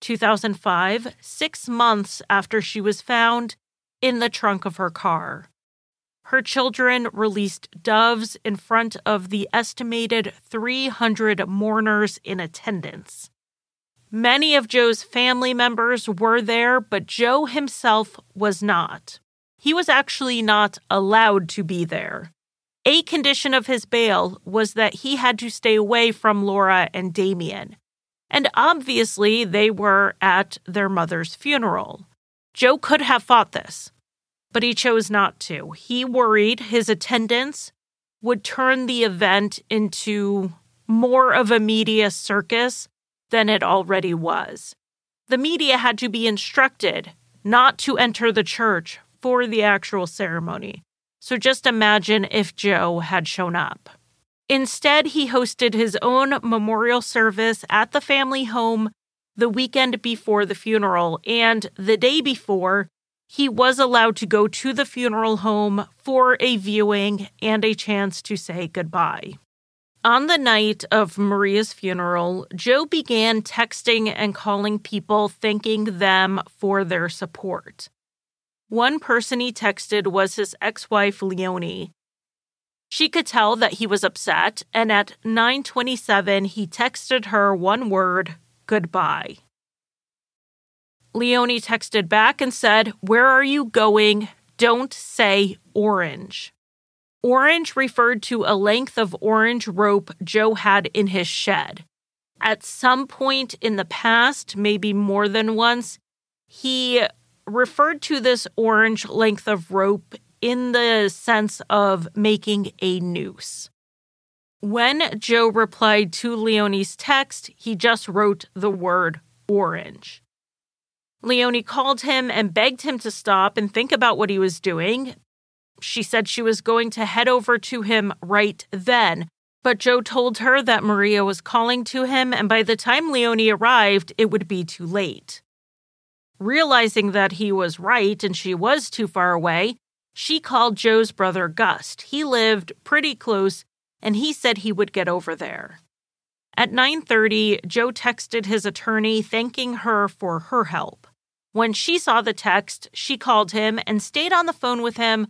two thousand five, six months after she was found in the trunk of her car. Her children released doves in front of the estimated three hundred mourners in attendance. Many of Joe's family members were there, but Joe himself was not. He was actually not allowed to be there. A condition of his bail was that he had to stay away from Laura and Damien. And obviously, they were at their mother's funeral. Joe could have fought this, but he chose not to. He worried his attendance would turn the event into more of a media circus than it already was. The media had to be instructed not to enter the church for the actual ceremony. So just imagine if Joe had shown up. Instead, he hosted his own memorial service at the family home the weekend before the funeral, and the day before, he was allowed to go to the funeral home for a viewing and a chance to say goodbye. On the night of Maria's funeral, Joe began texting and calling people, thanking them for their support. One person he texted was his ex-wife, Leonie. She could tell that he was upset, and at nine twenty-seven, he texted her one word, goodbye. Leonie texted back and said, "Where are you going? Don't say orange." Orange referred to a length of orange rope Joe had in his shed. At some point in the past, maybe more than once, he referred to this orange length of rope in the sense of making a noose. When Joe replied to Leonie's text, he just wrote the word orange. Leonie called him and begged him to stop and think about what he was doing. She said she was going to head over to him right then, but Joe told her that Maria was calling to him, and by the time Leonie arrived, it would be too late. Realizing that he was right and she was too far away, she called Joe's brother Gust. He lived pretty close, and he said he would get over there. At nine thirty, Joe texted his attorney thanking her for her help. When she saw the text, she called him and stayed on the phone with him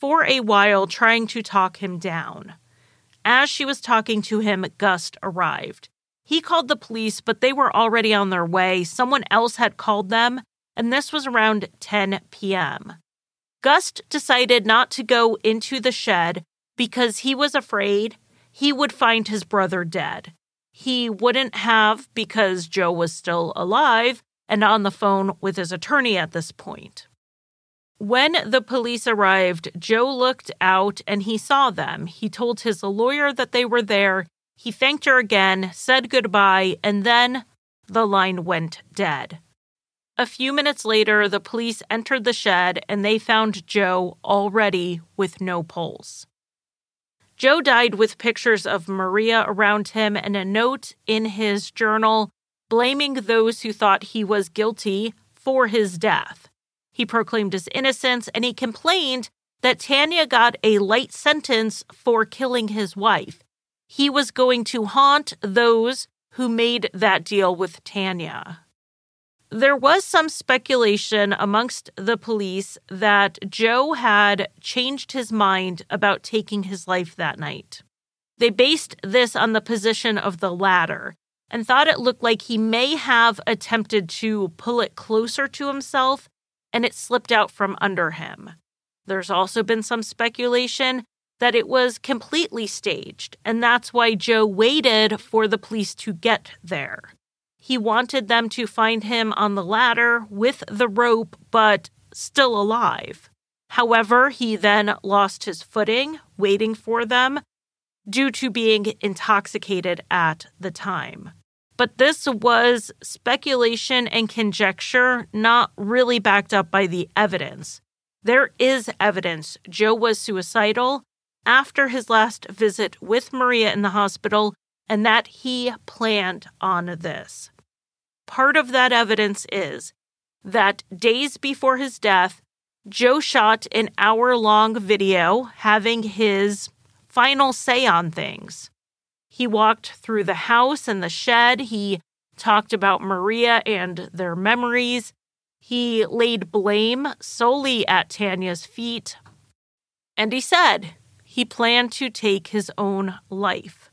for a while, trying to talk him down. As she was talking to him, Gust arrived. He called the police, but they were already on their way. Someone else had called them, and this was around ten p.m. Gust decided not to go into the shed because he was afraid he would find his brother dead. He wouldn't have because Joe was still alive and on the phone with his attorney at this point. When the police arrived, Joe looked out and he saw them. He told his lawyer that they were there. He thanked her again, said goodbye, and then the line went dead. A few minutes later, the police entered the shed and they found Joe already with no pulse. Joe died with pictures of Maria around him and a note in his journal blaming those who thought he was guilty for his death. He proclaimed his innocence, and he complained that Tanya got a light sentence for killing his wife. He was going to haunt those who made that deal with Tanya. There was some speculation amongst the police that Joe had changed his mind about taking his life that night. They based this on the position of the ladder and thought it looked like he may have attempted to pull it closer to himself, and it slipped out from under him. There's also been some speculation that it was completely staged, and that's why Joe waited for the police to get there. He wanted them to find him on the ladder with the rope, but still alive. However, he then lost his footing waiting for them due to being intoxicated at the time. But this was speculation and conjecture, not really backed up by the evidence. There is evidence Joe was suicidal after his last visit with Maria in the hospital and that he planned on this. Part of that evidence is that days before his death, Joe shot an hour-long video having his final say on things. He walked through the house and the shed. He talked about Maria and their memories. He laid blame solely at Tanya's feet. And he said he planned to take his own life.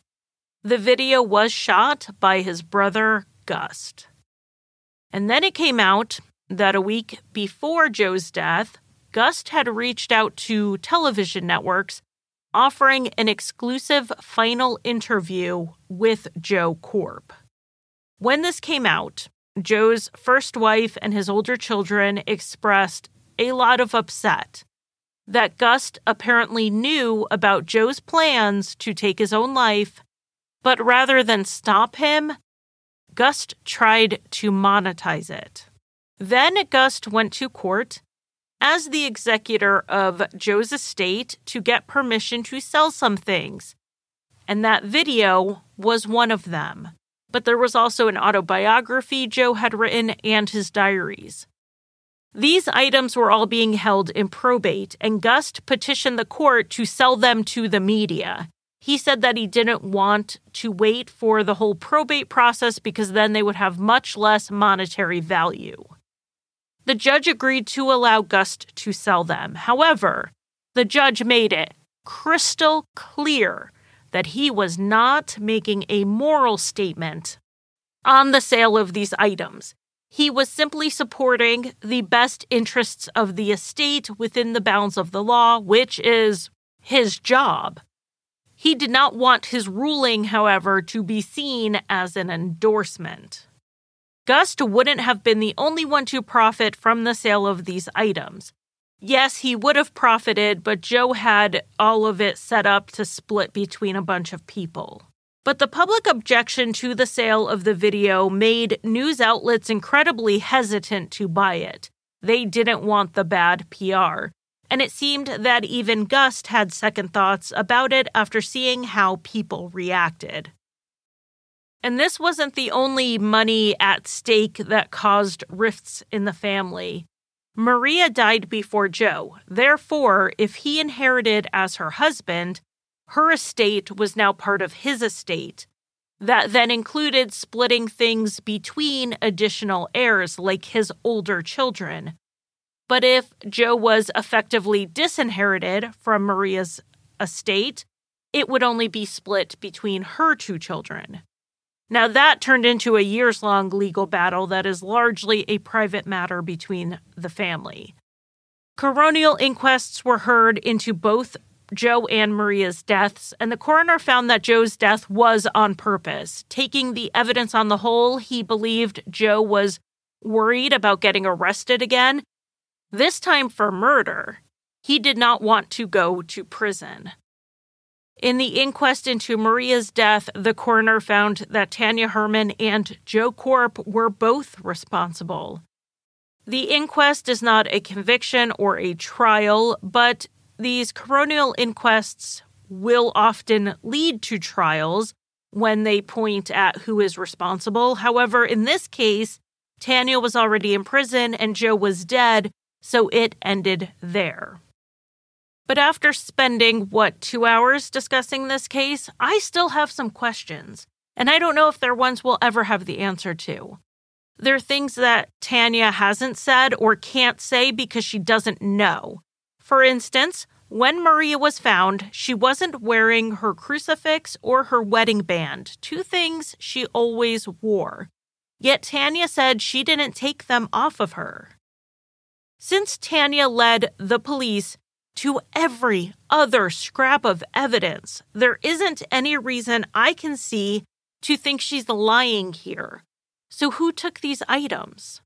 The video was shot by his brother, Gust. And then it came out that a week before Joe's death, Gust had reached out to television networks offering an exclusive final interview with Joe Corp. When this came out, Joe's first wife and his older children expressed a lot of upset that Gust apparently knew about Joe's plans to take his own life, but rather than stop him, Gust tried to monetize it. Then Gust went to court as the executor of Joe's estate to get permission to sell some things. And that video was one of them. But there was also an autobiography Joe had written and his diaries. These items were all being held in probate, and Gust petitioned the court to sell them to the media. He said that he didn't want to wait for the whole probate process because then they would have much less monetary value. The judge agreed to allow Gust to sell them. However, the judge made it crystal clear that he was not making a moral statement on the sale of these items. He was simply supporting the best interests of the estate within the bounds of the law, which is his job. He did not want his ruling, however, to be seen as an endorsement. Gust wouldn't have been the only one to profit from the sale of these items. Yes, he would have profited, but Joe had all of it set up to split between a bunch of people. But the public objection to the sale of the video made news outlets incredibly hesitant to buy it. They didn't want the bad P R. And it seemed that even Gust had second thoughts about it after seeing how people reacted. And this wasn't the only money at stake that caused rifts in the family. Maria died before Joe. Therefore, if he inherited as her husband, her estate was now part of his estate. That then included splitting things between additional heirs, like his older children. But if Joe was effectively disinherited from Maria's estate, it would only be split between her two children. Now, that turned into a years-long legal battle that is largely a private matter between the family. Coronial inquests were heard into both Joe and Maria's deaths, and the coroner found that Joe's death was on purpose. Taking the evidence on the whole, he believed Joe was worried about getting arrested again, this time for murder. He did not want to go to prison. In the inquest into Maria's death, the coroner found that Tanya Herman and Joe Corp were both responsible. The inquest is not a conviction or a trial, but these coronial inquests will often lead to trials when they point at who is responsible. However, in this case, Tanya was already in prison and Joe was dead, so it ended there. But after spending, what, two hours discussing this case, I still have some questions, and I don't know if they're ones we'll ever have the answer to. There are things that Tanya hasn't said or can't say because she doesn't know. For instance, when Maria was found, she wasn't wearing her crucifix or her wedding band, two things she always wore. Yet Tanya said she didn't take them off of her. Since Tanya led the police to every other scrap of evidence, there isn't any reason I can see to think she's lying here. So who took these items?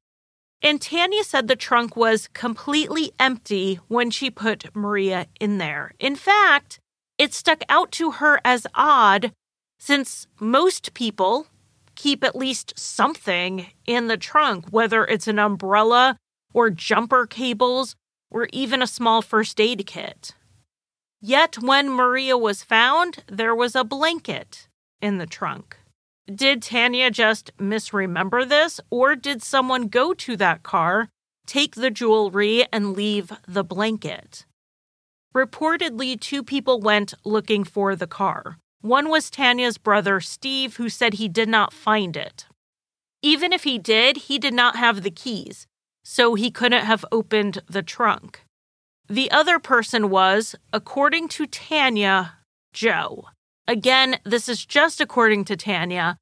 And Tanya said the trunk was completely empty when she put Maria in there. In fact, it stuck out to her as odd since most people keep at least something in the trunk, whether it's an umbrella or jumper cables or even a small first aid kit. Yet when Maria was found, there was a blanket in the trunk. Did Tanya just misremember this, or did someone go to that car, take the jewelry, and leave the blanket? Reportedly, two people went looking for the car. One was Tanya's brother, Steve, who said he did not find it. Even if he did, he did not have the keys, so he couldn't have opened the trunk. The other person was, according to Tanya, Joe. Again, this is just according to Tanya,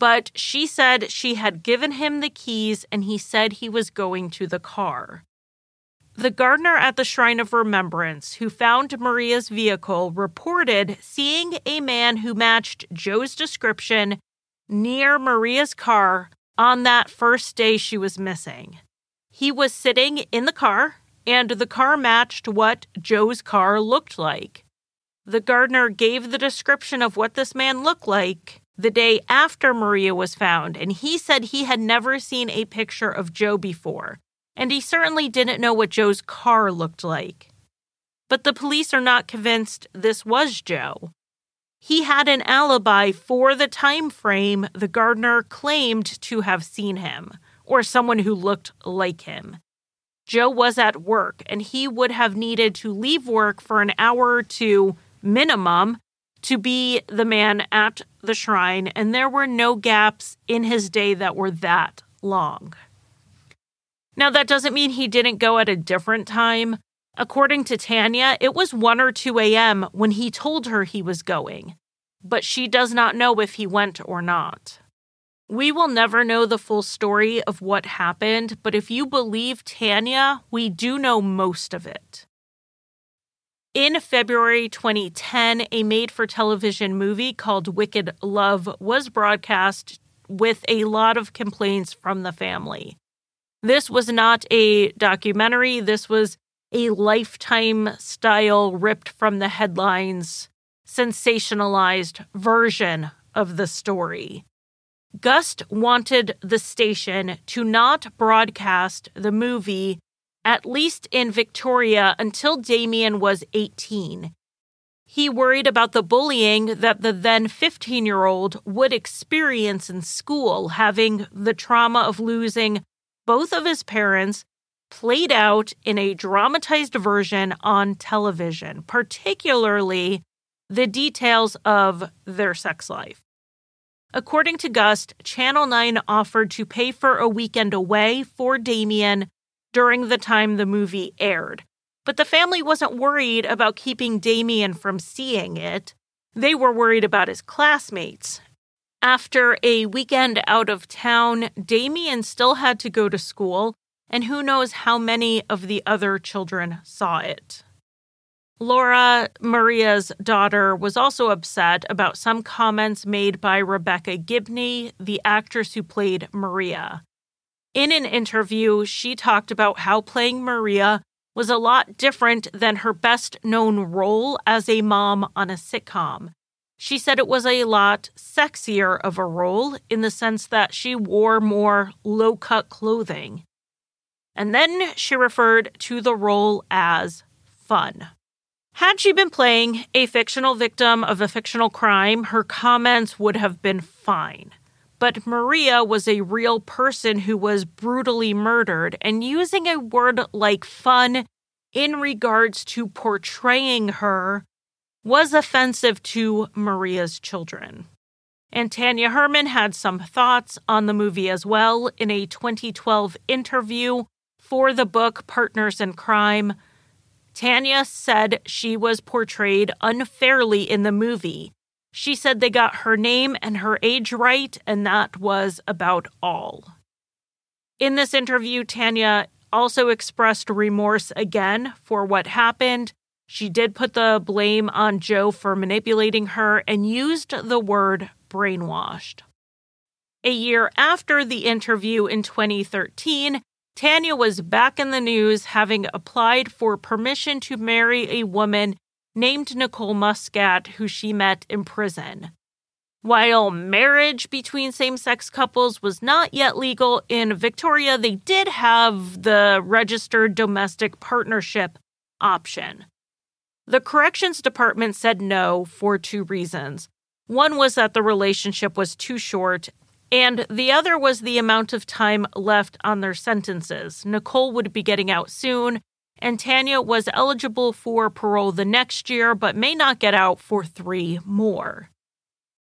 but she said she had given him the keys and he said he was going to the car. The gardener at the Shrine of Remembrance, who found Maria's vehicle, reported seeing a man who matched Joe's description near Maria's car on that first day she was missing. He was sitting in the car, and the car matched what Joe's car looked like. The gardener gave the description of what this man looked like the day after Maria was found, and he said he had never seen a picture of Joe before, and he certainly didn't know what Joe's car looked like. But the police are not convinced this was Joe. He had an alibi for the time frame the gardener claimed to have seen him, or someone who looked like him. Joe was at work, and he would have needed to leave work for an hour or two minimum to be the man at the shrine, and there were no gaps in his day that were that long. Now, that doesn't mean he didn't go at a different time. According to Tanya, it was one or two a.m. when he told her he was going, but she does not know if he went or not. We will never know the full story of what happened, but if you believe Tanya, we do know most of it. In February twenty ten, a made-for-television movie called Wicked Love was broadcast with a lot of complaints from the family. This was not a documentary. This was a Lifetime-style, ripped-from-the-headlines, sensationalized version of the story. Gust wanted the station to not broadcast the movie, at least in Victoria, until Damien was eighteen. He worried about the bullying that the then fifteen-year-old would experience in school, having the trauma of losing both of his parents played out in a dramatized version on television, particularly the details of their sex life. According to Gust, Channel nine offered to pay for a weekend away for Damien during the time the movie aired. But the family wasn't worried about keeping Damien from seeing it. They were worried about his classmates. After a weekend out of town, Damien still had to go to school, and who knows how many of the other children saw it. Laura, Maria's daughter, was also upset about some comments made by Rebecca Gibney, the actress who played Maria. In an interview, she talked about how playing Maria was a lot different than her best-known role as a mom on a sitcom. She said it was a lot sexier of a role in the sense that she wore more low-cut clothing. And then she referred to the role as fun. Had she been playing a fictional victim of a fictional crime, her comments would have been fine. But Maria was a real person who was brutally murdered, and using a word like fun in regards to portraying her was offensive to Maria's children. And Tanya Herman had some thoughts on the movie as well in a twenty twelve interview for the book Partners in Crime. Tanya said she was portrayed unfairly in the movie. She said they got her name and her age right, and that was about all. In this interview, Tanya also expressed remorse again for what happened. She did put the blame on Joe for manipulating her and used the word brainwashed. A year after the interview in twenty thirteen, Tanya was back in the news, having applied for permission to marry a woman named Nicole Muscat, who she met in prison. While marriage between same-sex couples was not yet legal in Victoria, they did have the registered domestic partnership option. The corrections department said no for two reasons. One was that the relationship was too short, and the other was the amount of time left on their sentences. Nicole would be getting out soon, and Tanya was eligible for parole the next year, but may not get out for three more.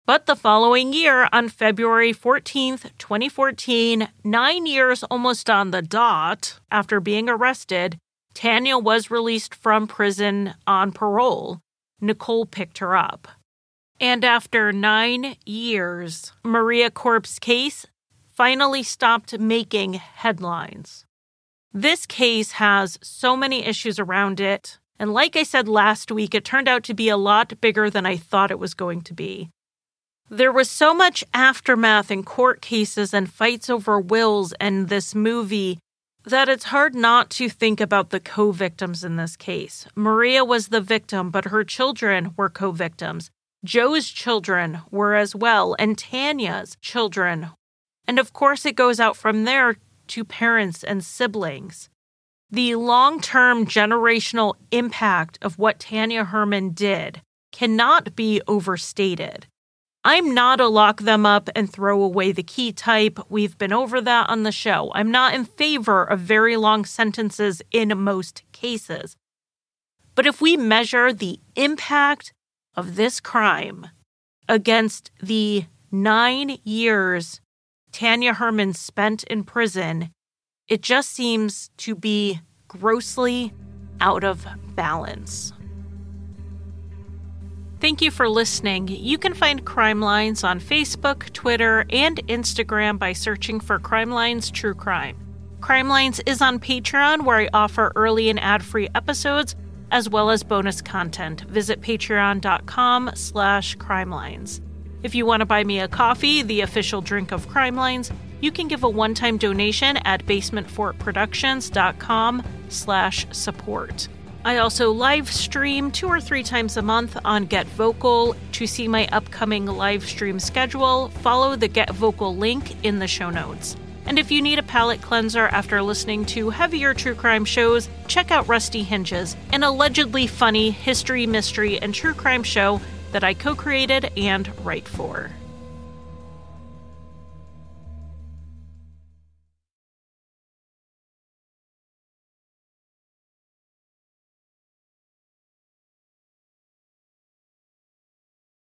But the following year, on February fourteenth, twenty fourteen, nine years almost on the dot after being arrested, Tanya was released from prison on parole. Nicole picked her up. And after nine years, Maria Corp's case finally stopped making headlines. This case has so many issues around it, and like I said last week, it turned out to be a lot bigger than I thought it was going to be. There was so much aftermath in court cases and fights over wills and this movie that it's hard not to think about the co-victims in this case. Maria was the victim, but her children were co-victims. Joe's children were as well, and Tanya's children. And of course, it goes out from there to parents and siblings. The long-term generational impact of what Tanya Herman did cannot be overstated. I'm not a lock them up and throw away the key type. We've been over that on the show. I'm not in favor of very long sentences in most cases. But if we measure the impact of this crime against the nine years Tanya Herman spent in prison, it just seems to be grossly out of balance. Thank you for listening. You can find Crime Lines on Facebook, Twitter, and Instagram by searching for Crime Lines True Crime. Crime Lines is on Patreon, where I offer early and ad-free episodes as well as bonus content. Visit patreon.com slash crimelines. If you want to buy me a coffee, the official drink of Crime Lines, you can give a one-time donation at basementfortproductions.com slash support. I also live stream two or three times a month on Get Vocal. To see my upcoming live stream schedule, follow the Get Vocal link in the show notes. And if you need a palate cleanser after listening to heavier true crime shows, check out Rusty Hinges, an allegedly funny history, mystery, and true crime show that I co-created and write for.